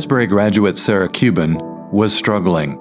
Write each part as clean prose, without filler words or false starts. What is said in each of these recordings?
Asbury graduate Sarah Cuban was struggling.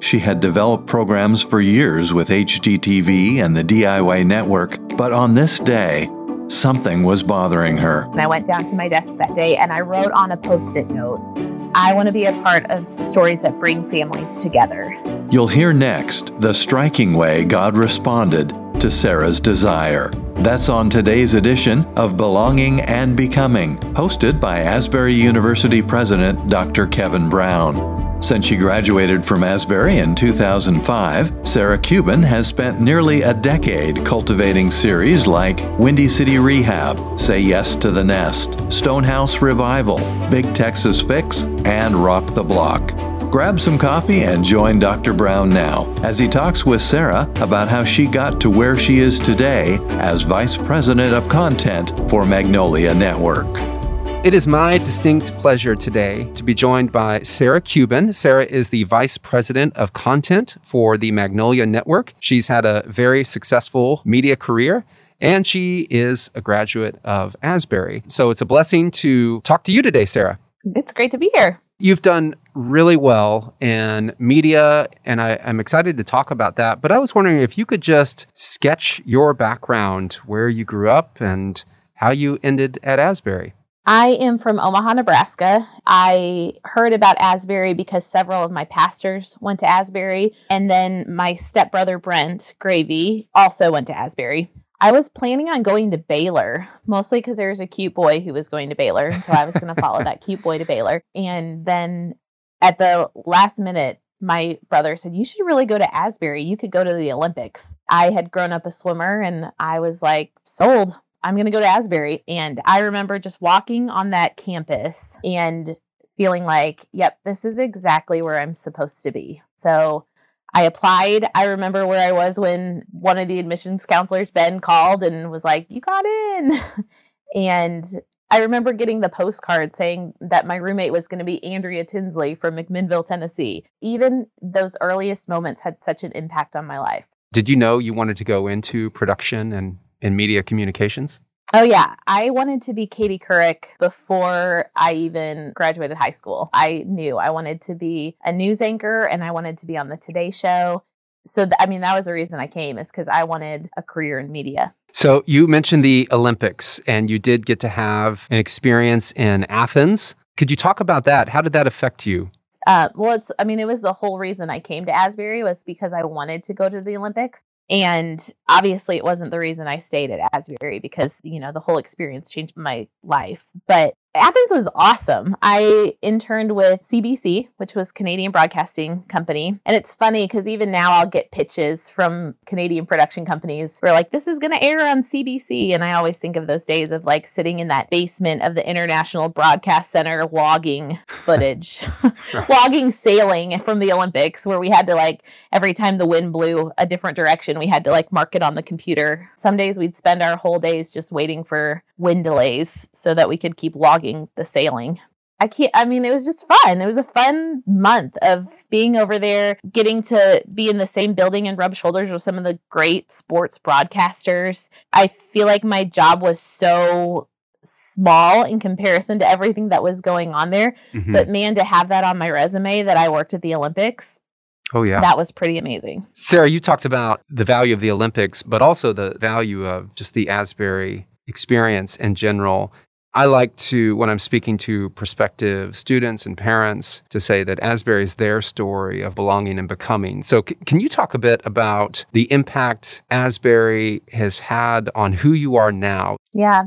She had developed programs for years with HGTV and the DIY Network, but on this day, something was bothering her. And I went down to my desk that day and I wrote on a Post-it note, I want to be a part of stories that bring families together. You'll hear next the striking way God responded to Sarah's desire. That's on today's edition of Belonging and Becoming, hosted by Asbury University President Dr. Kevin Brown. Since she graduated from Asbury in 2005, Sarah Cuban has spent nearly a decade cultivating series like Windy City Rehab, Say Yes to the Nest, Stonehouse Revival, Big Texas Fix, and Rock the Block. Grab some coffee and join Dr. Brown now as he talks with Sarah about how she got to where she is today as Vice President of Content for Magnolia Network. It is my distinct pleasure today to be joined by Sarah Cuban. Sarah is the Vice President of Content for the Magnolia Network. She's had a very successful media career, and she is a graduate of Asbury. So it's a blessing to talk to you today, Sarah. It's great to be here. You've done really well in media, and I'm excited to talk about that. But I was wondering if you could just sketch your background, where you grew up, and how you ended at Asbury. I am from Omaha, Nebraska. I heard about Asbury because several of my pastors went to Asbury, and then my stepbrother, Brent Gravy, also went to Asbury. I was planning on going to Baylor, mostly because there was a cute boy who was going to Baylor, so I was going to follow that cute boy to Baylor. And then at the last minute, my brother said, you should really go to Asbury. You could go to the Olympics. I had grown up a swimmer, and I was like, sold. I'm going to go to Asbury. And I remember just walking on that campus and feeling like, yep, this is exactly where I'm supposed to be. So I applied. I remember where I was when one of the admissions counselors, Ben, called and was like, you got in. And I remember getting the postcard saying that my roommate was going to be Andrea Tinsley from McMinnville, Tennessee. Even those earliest moments had such an impact on my life. Did you know you wanted to go into production and in media communications? Oh, yeah. I wanted to be Katie Couric before I even graduated high school. I knew I wanted to be a news anchor and I wanted to be on the Today Show. So, that was the reason I came, is because I wanted a career in media. So you mentioned the Olympics, and you did get to have an experience in Athens. Could you talk about that? How did that affect you? It was the whole reason I came to Asbury, was because I wanted to go to the Olympics. And obviously it wasn't the reason I stayed at Asbury, because, the whole experience changed my life. But Athens was awesome. I interned with CBC, which was Canadian Broadcasting Company. And it's funny because even now I'll get pitches from Canadian production companies who are like, this is going to air on CBC. And I always think of those days of like sitting in that basement of the International Broadcast Center logging footage, logging sailing from the Olympics, where we had to every time the wind blew a different direction, we had to mark it on the computer. Some days we'd spend our whole days just waiting for wind delays so that we could keep logging the sailing. It was just fun. It was a fun month of being over there, getting to be in the same building and rub shoulders with some of the great sports broadcasters. I feel like my job was so small in comparison to everything that was going on there. Mm-hmm. But man, to have that on my resume that I worked at the Olympics. Oh, yeah. That was pretty amazing. Sarah, you talked about the value of the Olympics, but also the value of just the Asbury experience in general. I like to, when I'm speaking to prospective students and parents, to say that Asbury is their story of belonging and becoming. So can you talk a bit about the impact Asbury has had on who you are now? Yeah.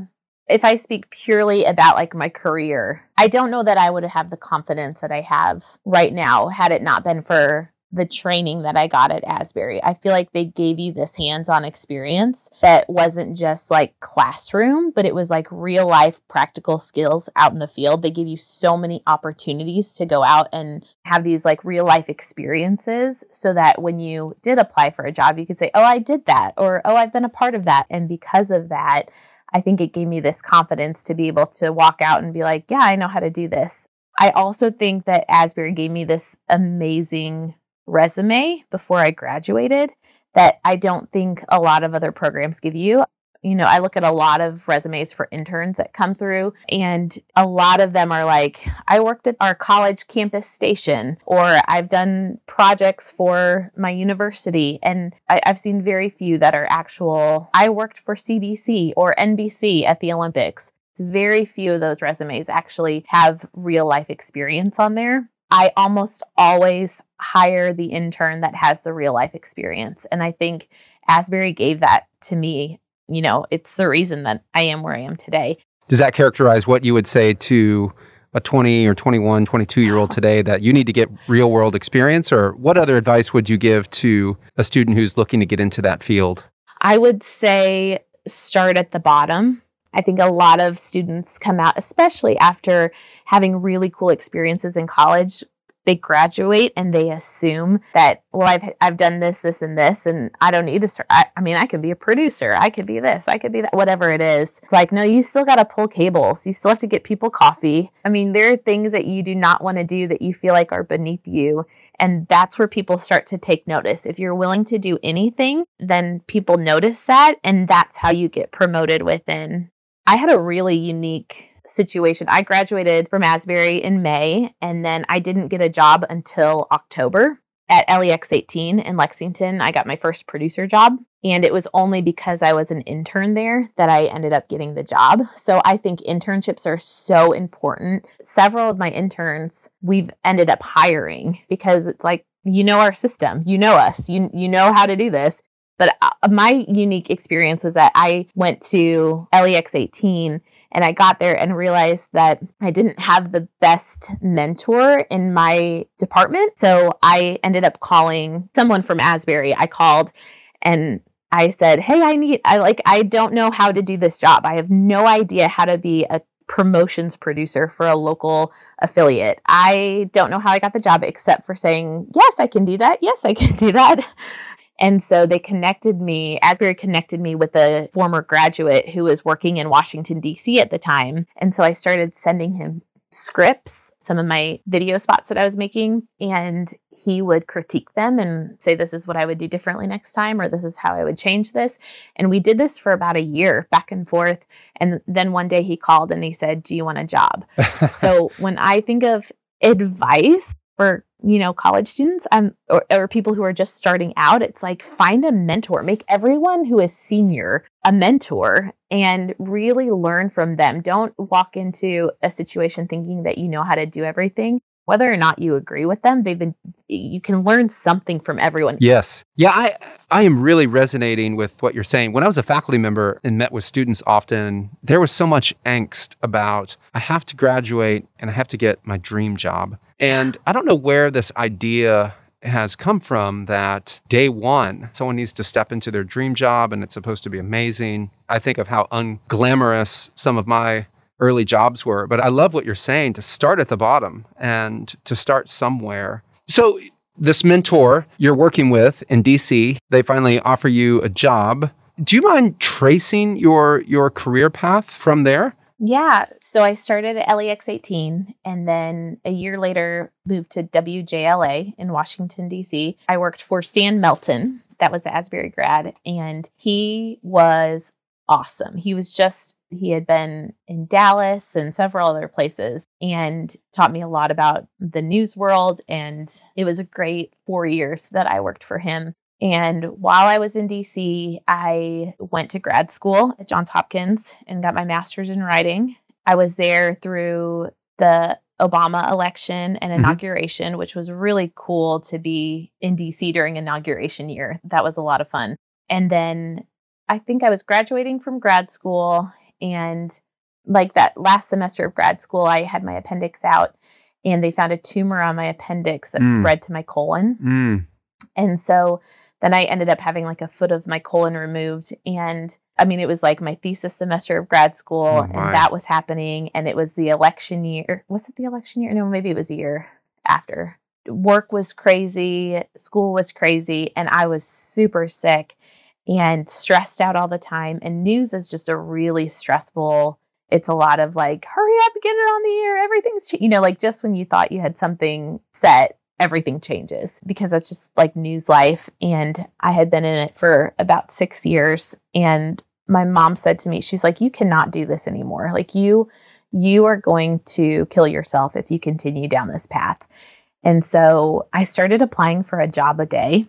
If I speak purely about my career, I don't know that I would have the confidence that I have right now had it not been for the training that I got at Asbury. I feel like they gave you this hands-on experience that wasn't just classroom, but it was real life practical skills out in the field. They give you so many opportunities to go out and have these real life experiences so that when you did apply for a job, you could say, oh, I did that, or oh, I've been a part of that. And because of that, I think it gave me this confidence to be able to walk out and be like, yeah, I know how to do this. I also think that Asbury gave me this amazing resume before I graduated that I don't think a lot of other programs give you. you know, I look at a lot of resumes for interns that come through, and a lot of them are like, I worked at our college campus station, or I've done projects for my university. And I've seen very few that are actual, I worked for CBC or NBC at the Olympics. Very few of those resumes actually have real life experience on there. I almost always hire the intern that has the real life experience. And I think Asbury gave that to me. You know, it's the reason that I am where I am today. Does that characterize what you would say to a 20 or 21, 22-year-old today, that you need to get real-world experience? Or what other advice would you give to a student who's looking to get into that field? I would say start at the bottom. I think a lot of students come out, especially after having really cool experiences in college, they graduate and they assume that, well, I've done this, this, and this, and I don't need to start. I mean, I could be a producer. I could be this. I could be that, whatever it is. It's like, no, you still got to pull cables. You still have to get people coffee. I mean, there are things that you do not want to do that you feel like are beneath you. And that's where people start to take notice. If you're willing to do anything, then people notice that. And that's how you get promoted within. I had a really unique situation. I graduated from Asbury in May, and then I didn't get a job until October at LEX 18 in Lexington. I got my first producer job, and it was only because I was an intern there that I ended up getting the job. So I think internships are so important. Several of my interns we've ended up hiring because it's like, you know our system, you know us, you know how to do this. But my unique experience was that I went to LEX 18 and I got there and realized that I didn't have the best mentor in my department. So I ended up calling someone from Asbury. I called and I said, hey, I don't know how to do this job. I have no idea how to be a promotions producer for a local affiliate. I don't know how I got the job except for saying, yes, I can do that. Yes, I can do that. And so they connected me, Asbury connected me with a former graduate who was working in Washington, D.C. at the time. And so I started sending him scripts, some of my video spots that I was making, and he would critique them and say, this is what I would do differently next time, or this is how I would change this. And we did this for about a year, back and forth. And then one day he called and he said, do you want a job? So when I think of advice for, you know, college students or people who are just starting out, it's like, find a mentor, make everyone who is senior a mentor and really learn from them. Don't walk into a situation thinking that you know how to do everything. Whether or not you agree with them, you can learn something from everyone. Yes. Yeah, I am really resonating with what you're saying. When I was a faculty member and met with students often, there was so much angst about, I have to graduate and I have to get my dream job. And I don't know where this idea has come from that day one, someone needs to step into their dream job and it's supposed to be amazing. I think of how unglamorous some of my early jobs were, but I love what you're saying, to start at the bottom and to start somewhere. So this mentor you're working with in DC, they finally offer you a job. Do you mind tracing your career path from there? Yeah. So I started at LEX 18 and then a year later moved to WJLA in Washington, D.C. I worked for Stan Melton. That was the Asbury grad. And he was awesome. He had been in Dallas and several other places and taught me a lot about the news world. And it was a great 4 years that I worked for him. And while I was in DC, I went to grad school at Johns Hopkins and got my master's in writing. I was there through the Obama election and inauguration, which was really cool to be in DC during inauguration year. That was a lot of fun. And then I think I was graduating from grad school, and like that last semester of grad school, I had my appendix out and they found a tumor on my appendix that spread to my colon. And so then I ended up having like a foot of my colon removed. And I mean, it was like my thesis semester of grad school and that was happening. And it was the election year. Was it the election year? No, maybe it was a year after. Work was crazy. School was crazy. And I was super sick and stressed out all the time. And news is just a really stressful, it's a lot of like, hurry up, get it on the air. Everything's, you know, like just when you thought you had something set, everything changes, because that's just like news life. And I had been in it for about 6 years and my mom said to me, she's like, you cannot do this anymore. Like you are going to kill yourself if you continue down this path. And so I started applying for a job a day.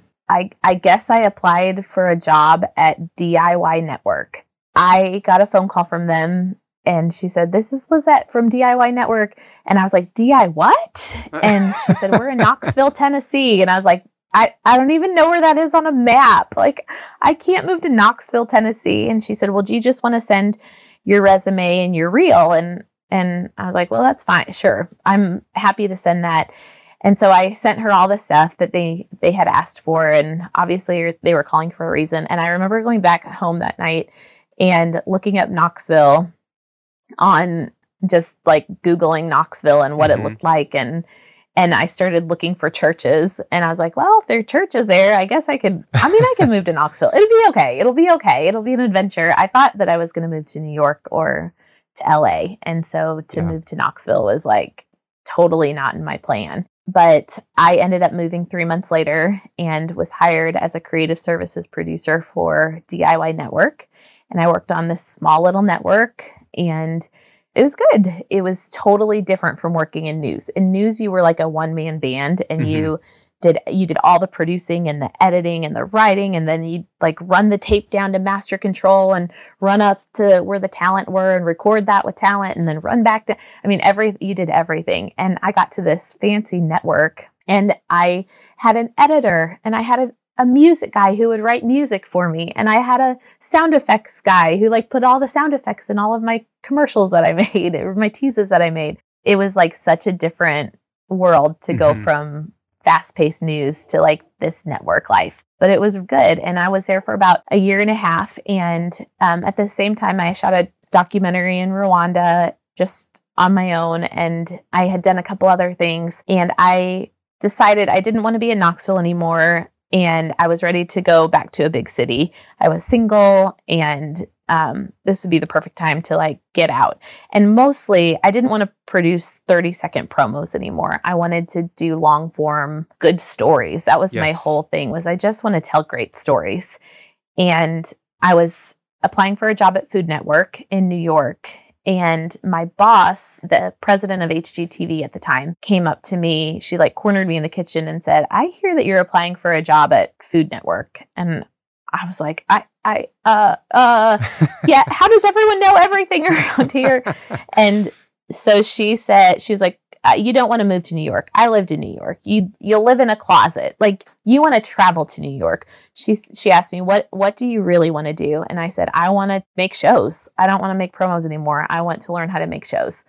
I guess I applied for a job at DIY Network. I got a phone call from them and she said, this is Lizette from DIY Network. And I was like, DIY what? And she said, we're in Knoxville, Tennessee. And I was like, I don't even know where that is on a map. Like, I can't move to Knoxville, Tennessee. And she said, well, do you just want to send your resume and your reel? And I was like, well, that's fine. Sure. I'm happy to send that. And so I sent her all the stuff that they had asked for. And obviously they were calling for a reason. And I remember going back home that night and looking up Knoxville on just like Googling Knoxville and what it looked like. And I started looking for churches, and I was like, well, if there are churches there, I guess I could move to Knoxville. It'll be okay. It'll be okay. It'll be an adventure. I thought that I was going to move to New York or to LA. And so to move to Knoxville was like totally not in my plan. But I ended up moving 3 months later and was hired as a creative services producer for DIY Network. And I worked on this small little network, and it was good. It was totally different from working in news. In news, you were like a one-man band, and you did all the producing and the editing and the writing, and then you'd like run the tape down to master control and run up to where the talent were and record that with talent and then run back to, I mean, you did everything. And I got to this fancy network, and I had an editor, and I had a music guy who would write music for me. And I had a sound effects guy who like put all the sound effects in all of my commercials that I made or my teases that I made. It was like such a different world to go from fast-paced news to like this network life. But it was good. And I was there for about a year and a half. And at the same time, I shot a documentary in Rwanda just on my own. And I had done a couple other things. And I decided I didn't want to be in Knoxville anymore. And I was ready to go back to a big city. I was single, and this would be the perfect time to like get out. And mostly I didn't want to produce 30-second promos anymore. I wanted to do long form good stories. That was my whole thing, was I just want to tell great stories. And I was applying for a job at Food Network in New York. And my boss, the president of HGTV at the time, came up to me. She like cornered me in the kitchen and said, I hear that you're applying for a job at Food Network. And I was like, yeah, how does everyone know everything around here? And so she said, she was like, you don't want to move to New York. I lived in New York. You'll live in a closet. Like, you want to travel to New York. She asked me, what do you really want to do? And I said, I want to make shows. I don't want to make promos anymore. I want to learn how to make shows.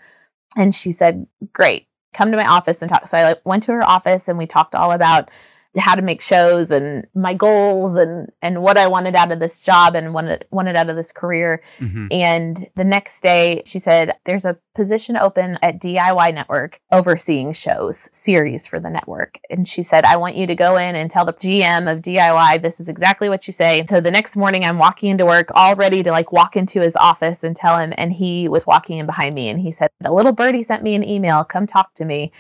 And she said, great, come to my office and talk. So I like, went to her office, and we talked all about how to make shows and my goals and what I wanted out of this job and wanted out of this career. And the next day she said, there's a position open at DIY Network overseeing shows, series for the network. And she said, I want you to go in and tell the GM of DIY, this is exactly what you say. So the next morning I'm walking into work all ready to like walk into his office and tell him. And he was walking in behind me and he said, the little birdie sent me an email, come talk to me.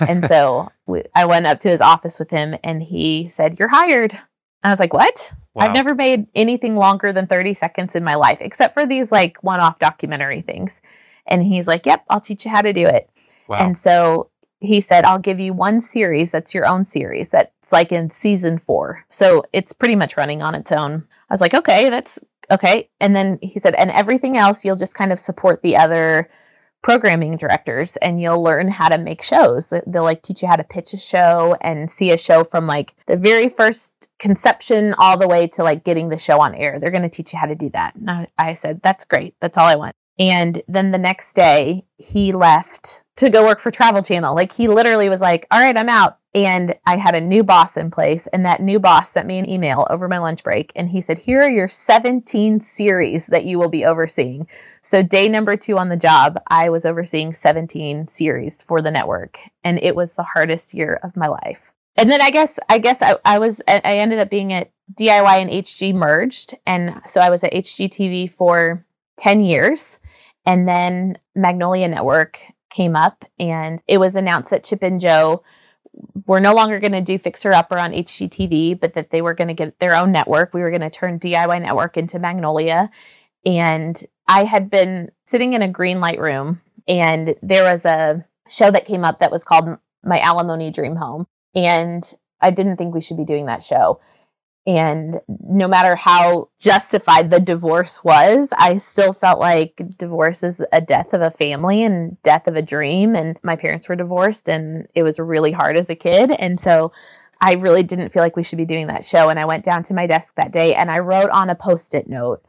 And so I went up to his office with him, and he said, you're hired. I was like, what? Wow. I've never made anything longer than 30 seconds in my life, except for these like one-off documentary things. And he's like, yep, I'll teach you how to do it. Wow. And so he said, I'll give you one series that's your own series. That's like in season 4. So it's pretty much running on its own. I was like, okay, that's okay. And then he said, and everything else, you'll just kind of support the other programming directors, and you'll learn how to make shows. They'll like teach you how to pitch a show and see a show from like the very first conception all the way to like getting the show on air. They're going to teach you how to do that. And I said, that's great. That's all I want. And then the next day he left to go work for Travel Channel. Like, he literally was like, all right, I'm out. And I had a new boss in place, and that new boss sent me an email over my lunch break, and he said, here are your 17 series that you will be overseeing. So day number 2 on the job, I was overseeing 17 series for the network, and it was the hardest year of my life. And then I ended up being at DIY and HG merged, and so I was at HGTV for 10 years, and then Magnolia Network came up, and it was announced that Chip and Joe were no longer going to do Fixer Upper on HGTV, but that they were going to get their own network. We were going to turn DIY Network into Magnolia. And I had been sitting in a green light room, and there was a show that came up that was called My Alimony Dream Home. And I didn't think we should be doing that show. And no matter how justified the divorce was, I still felt like divorce is a death of a family and death of a dream. And my parents were divorced, and it was really hard as a kid. And so I really didn't feel like we should be doing that show. And I went down to my desk that day and I wrote on a Post-it note,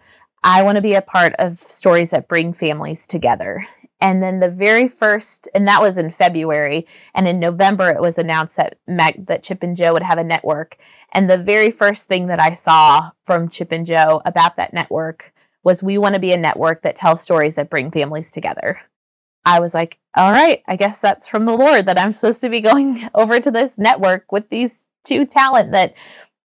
I want to be a part of stories that bring families together. And then the very first, and that was in February, and in November it was announced that that Chip and Joe would have a network. And the very first thing that I saw from Chip and Joe about that network was, we want to be a network that tells stories that bring families together. I was like, all right, I guess that's from the Lord that I'm supposed to be going over to this network with these two talent that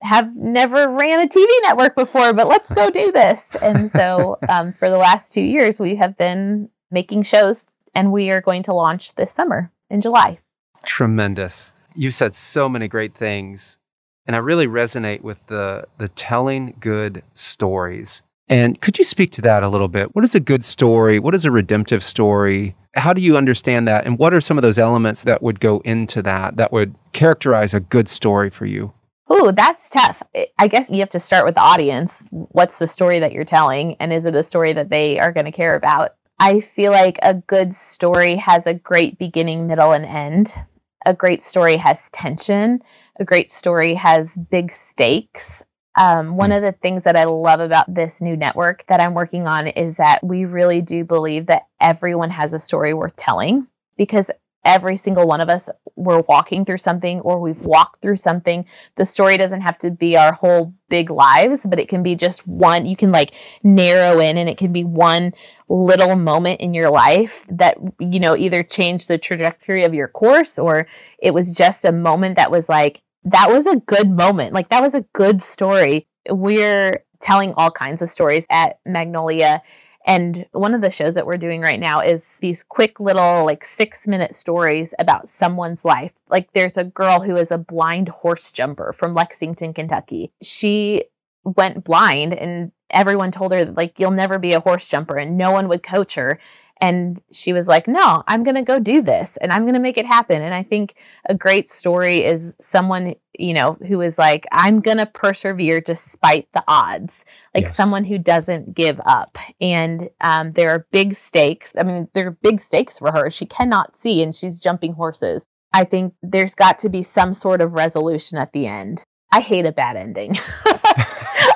have never ran a TV network before, but let's go do this. And so for the last 2 years, we have been making shows, and we are going to launch this summer in July. Tremendous. You said so many great things. And I really resonate with the telling good stories. And could you speak to that a little bit? What is a good story? What is a redemptive story? How do you understand that? And what are some of those elements that would go into that, that would characterize a good story for you? Oh, that's tough. I guess you have to start with the audience. What's the story that you're telling? And is it a story that they are going to care about? I feel like a good story has a great beginning, middle, and end. A great story has tension. A great story has big stakes. One of the things that I love about this new network that I'm working on is that we really do believe that everyone has a story worth telling, because every single one of us, we're walking through something, or we've walked through something. The story doesn't have to be our whole big lives, but it can be just one. You can like narrow in, and it can be one little moment in your life that, you know, either changed the trajectory of your course, or it was just a moment that was like, that was a good moment. Like, that was a good story. We're telling all kinds of stories at Magnolia. And one of the shows that we're doing right now is these quick little, like, 6-minute stories about someone's life. Like, there's a girl who is a blind horse jumper from Lexington, Kentucky. She went blind, and everyone told her, like, you'll never be a horse jumper, and no one would coach her. And she was like, no, I'm going to go do this, and I'm going to make it happen. And I think a great story is someone, you know, who is like, I'm going to persevere despite the odds, like yes. Someone who doesn't give up. And there are big stakes. I mean, there are big stakes for her. She cannot see, and she's jumping horses. I think there's got to be some sort of resolution at the end. I hate a bad ending.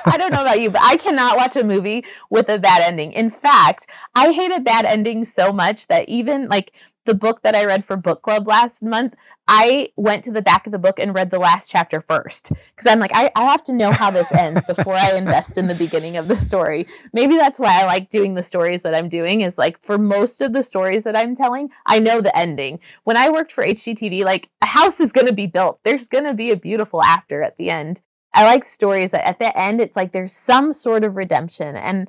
I don't know about you, but I cannot watch a movie with a bad ending. In fact, I hate a bad ending so much that even like the book that I read for book club last month, I went to the back of the book and read the last chapter first, because I'm like, I have to know how this ends before I invest in the beginning of the story. Maybe that's why I like doing the stories that I'm doing, is like, for most of the stories that I'm telling, I know the ending. When I worked for HGTV, like, a house is going to be built. There's going to be a beautiful after at the end. I like stories that at the end, it's like there's some sort of redemption. And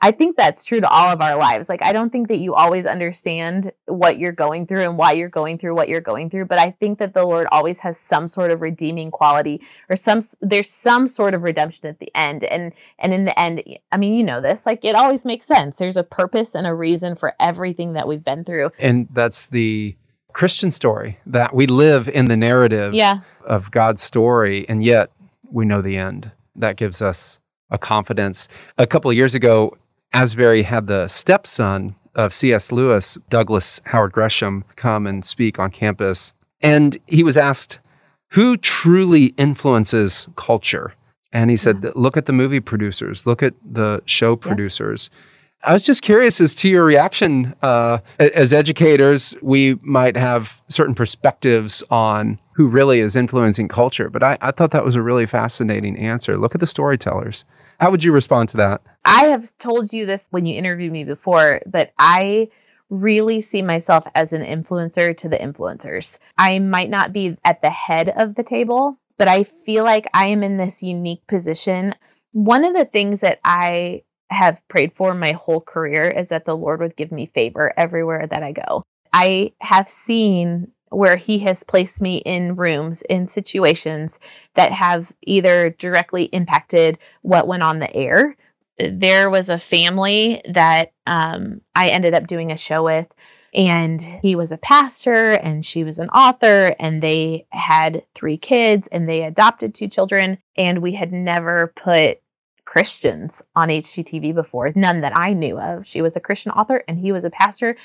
I think that's true to all of our lives. Like, I don't think that you always understand what you're going through and why you're going through what you're going through. But I think that the Lord always has some sort of redeeming quality, or there's some sort of redemption at the end. And in the end, I mean, you know this, like, it always makes sense. There's a purpose and a reason for everything that we've been through. And that's the Christian story, that we live in the narrative of God's story. And yet, we know the end. That gives us a confidence. A couple of years ago, Asbury had the stepson of C.S. Lewis, Douglas Howard Gresham, come and speak on campus. And he was asked, who truly influences culture? And he said, look at the movie producers, look at the show producers. I was just curious as to your reaction. As educators, we might have certain perspectives on who really is influencing culture. But I thought that was a really fascinating answer. Look at the storytellers. How would you respond to that? I have told you this when you interviewed me before, but I really see myself as an influencer to the influencers. I might not be at the head of the table, but I feel like I am in this unique position. One of the things that I have prayed for my whole career is that the Lord would give me favor everywhere that I go. I have seen where He has placed me in rooms, in situations that have either directly impacted what went on the air, there was a family that I ended up doing a show with, and he was a pastor and she was an author, and they had 3 kids and they adopted 2 children. And we had never put Christians on HGTV before, none that I knew of. She was a Christian author and he was a pastor.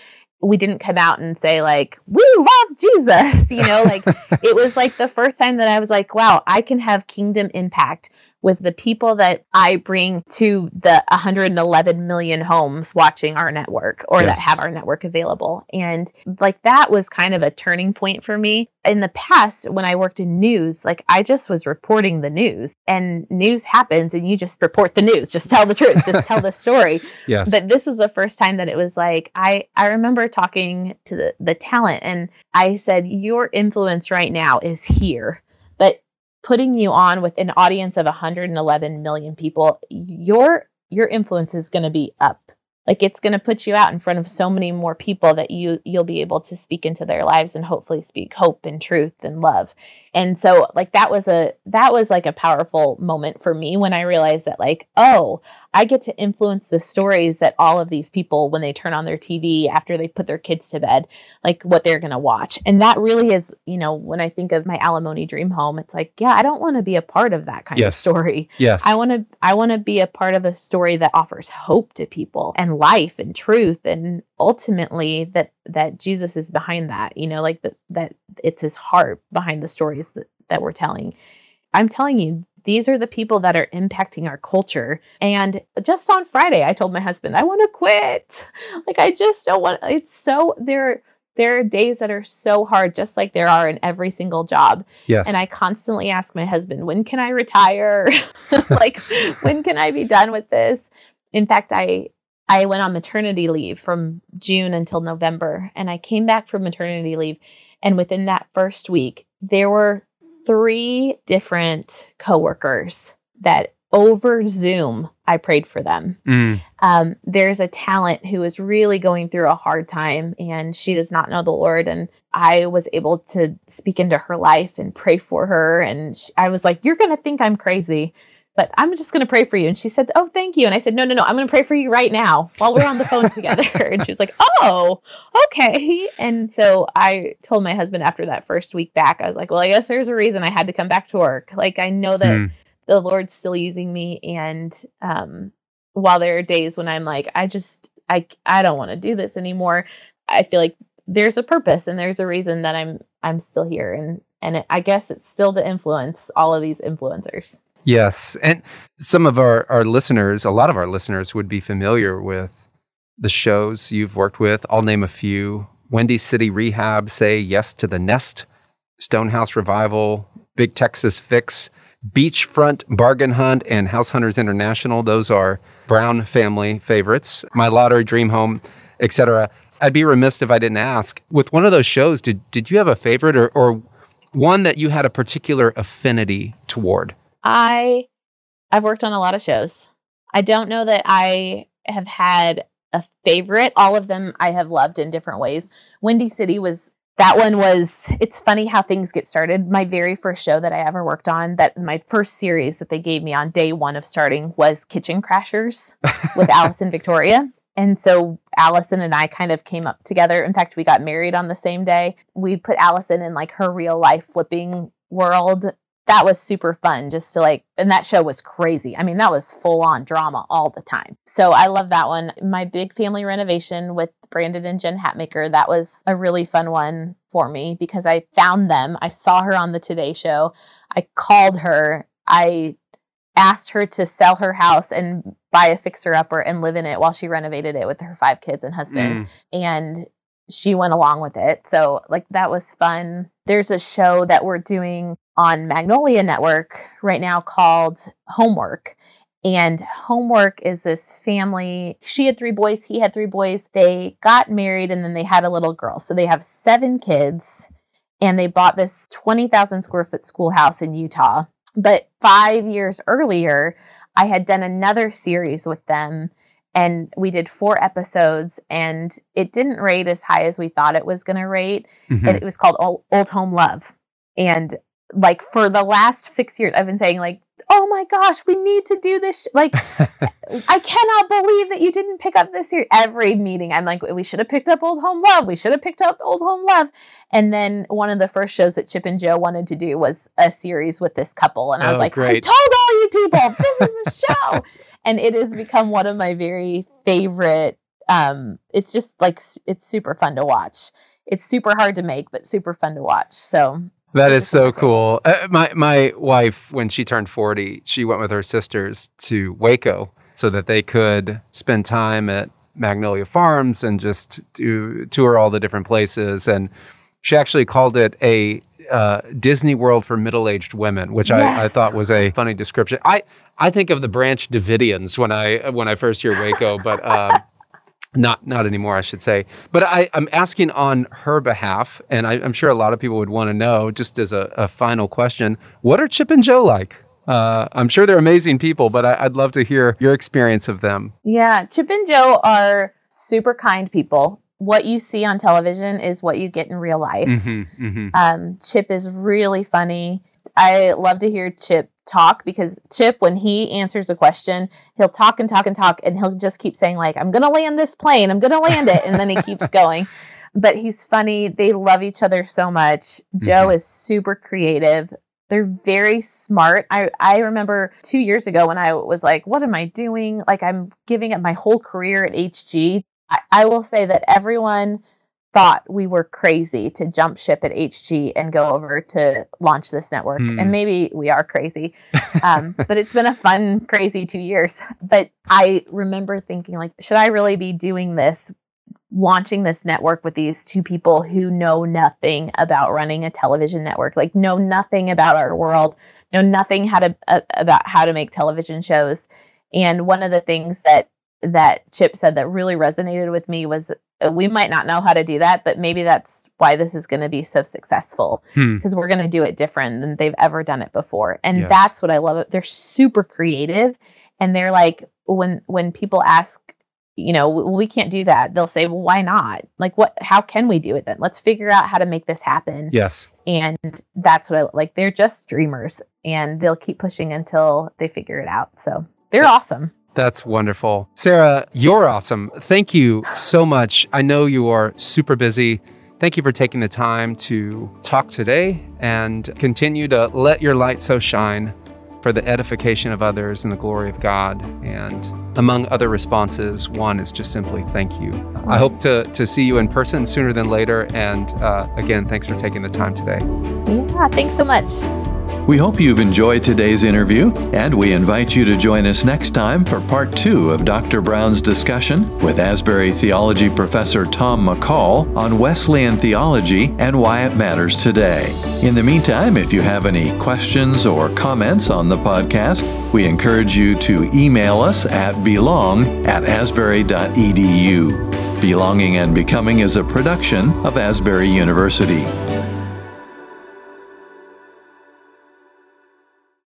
We didn't come out and say like, we love Jesus, you know, like it was like the first time that I was like, wow, I can have kingdom impact with the people that I bring to the 111 million homes watching our network, or that have our network available. And like, that was kind of a turning point for me. In the past, when I worked in news, like I just was reporting the news, and news happens and you just report the news, just tell the truth, just tell the story. But this was the first time that it was like, I remember talking to the talent, and I said, your influence right now is here, but putting you on with an audience of 111 million people, your influence is going to be up. Like it's going to put you out in front of so many more people that you'll be able to speak into their lives and hopefully speak hope and truth and love. And so like that was like a powerful moment for me when I realized that like, oh, I get to influence the stories that all of these people, when they turn on their TV after they put their kids to bed, like what they're going to watch. And that really is, you know, when I think of my alimony dream home, it's like, yeah, I don't want to be a part of that kind of story. I want to be a part of a story that offers hope to people and life and truth, and ultimately that Jesus is behind that, you know, like that it's his heart behind the stories that we're telling. I'm telling you, these are the people that are impacting our culture. And just on Friday, I told my husband, I want to quit. Like, I just don't want, it's so, there are days that are so hard, just like there are in every single job. And I constantly ask my husband, when can I retire? Like, when can I be done with this? In fact, I went on maternity leave from June until November, and I came back from maternity leave. And within that first week, there were 3 different coworkers that over Zoom, I prayed for them. There's a talent who is really going through a hard time, and she does not know the Lord. And I was able to speak into her life and pray for her. And I was like, you're going to think I'm crazy, but I'm just going to pray for you. And she said, oh, thank you. And I said, no, I'm going to pray for you right now while we're on the phone together. And she was like, oh, okay. And so I told my husband after that first week back, I was like, well, I guess there's a reason I had to come back to work. Like, I know that the Lord's still using me. And while there are days when I'm like, I don't want to do this anymore, I feel like there's a purpose and there's a reason that I'm still here. And I guess it's still to influence all of these influencers. Yes. And some of our listeners, a lot of our listeners would be familiar with the shows you've worked with. I'll name a few: Windy City Rehab, Say Yes to the Nest, Stonehouse Revival, Big Texas Fix, Beachfront Bargain Hunt, and House Hunters International. Those are Brown family favorites. My Lottery Dream Home, etc. I'd be remiss if I didn't ask, with one of those shows, did you have a favorite or one that you had a particular affinity toward? I've worked on a lot of shows. I don't know that I have had a favorite. All of them I have loved in different ways. Windy City was, it's funny how things get started. My very first show that I ever worked on, my first series that they gave me on day one of starting, was Kitchen Crashers with Allison Victoria. And so Allison and I kind of came up together. In fact, we got married on the same day. We put Allison in like her real life flipping world. That was super fun, just to like, and that show was crazy. I mean, that was full on drama all the time. So I love that one. My Big Family Renovation with Brandon and Jen Hatmaker, that was a really fun one for me because I found them. I saw her on the Today Show. I called her. I asked her to sell her house and buy a Fixer Upper and live in it while she renovated it with her 5 kids and husband. And she went along with it. So like, that was fun. There's a show that we're doing on Magnolia Network right now called Homework. And Homework is this family. She had 3 boys. He had 3 boys. They got married and then they had a little girl. So they have 7 kids, and they bought this 20,000 square foot schoolhouse in Utah. But 5 years earlier, I had done another series with them, and we did 4 episodes, and it didn't rate as high as we thought it was going to rate. And it was called Old Home Love. And like, for the last 6 years, I've been saying, like, oh my gosh, we need to do this. Like, I cannot believe that you didn't pick up this year. Every meeting, I'm like, we should have picked up Old Home Love. We should have picked up Old Home Love. And then one of the first shows that Chip and Joe wanted to do was a series with this couple. And I was like, great. I told all you people, this is a show. And it has become one of my very favorite. It's just like, it's super fun to watch. It's super hard to make, but super fun to watch. So that is so cool. My wife, when she turned 40, she went with her sisters to Waco so that they could spend time at Magnolia Farms and just tour all the different places. And she actually called it a Disney World for middle-aged women, which I thought was a funny description. I think of the Branch Davidians when I first hear Waco, but not anymore, I should say. But I'm asking on her behalf, and I'm sure a lot of people would want to know, just as a final question, what are Chip and Joe like? I'm sure they're amazing people, but I'd love to hear your experience of them. Yeah, Chip and Joe are super kind people. What you see on television is what you get in real life. Mm-hmm, mm-hmm. Chip is really funny. I love to hear Chip talk, because Chip, when he answers a question, he'll talk and talk and talk, and he'll just keep saying, like, I'm going to land this plane. I'm going to land it. And then he keeps going. But he's funny. They love each other so much. Mm-hmm. Joe is super creative. They're very smart. I remember 2 years ago when I was like, what am I doing? Like, I'm giving up my whole career at HG. I will say that everyone thought we were crazy to jump ship at HG and go over to launch this network. Mm. And maybe we are crazy, but it's been a fun, crazy 2 years. But I remember thinking, like, should I really be doing this, launching this network with these two people who know nothing about running a television network, like know nothing about our world, know nothing about how to make television shows. And one of the things that Chip said that really resonated with me was, we might not know how to do that, but maybe that's why this is going to be so successful, because we're going to do it different than they've ever done it before. And that's what I love. They're super creative. And they're like, when people ask, you know, we can't do that, they'll say, well, why not? Like, how can we do it then? Let's figure out how to make this happen. Yes. And that's what I like. They're just dreamers, and they'll keep pushing until they figure it out. So they're awesome. That's wonderful. Sarah, you're awesome. Thank you so much. I know you are super busy. Thank you for taking the time to talk today, and continue to let your light so shine for the edification of others and the glory of God. And among other responses, one is just simply thank you. I hope to see you in person sooner than later. And again, thanks for taking the time today. Yeah, thanks so much. We hope you've enjoyed today's interview, and we invite you to join us next time for part 2 of Dr. Brown's discussion with Asbury Theology Professor Tom McCall on Wesleyan theology and why it matters today. In the meantime, if you have any questions or comments on the podcast, we encourage you to email us at belong@asbury.edu. Belonging and Becoming is a production of Asbury University.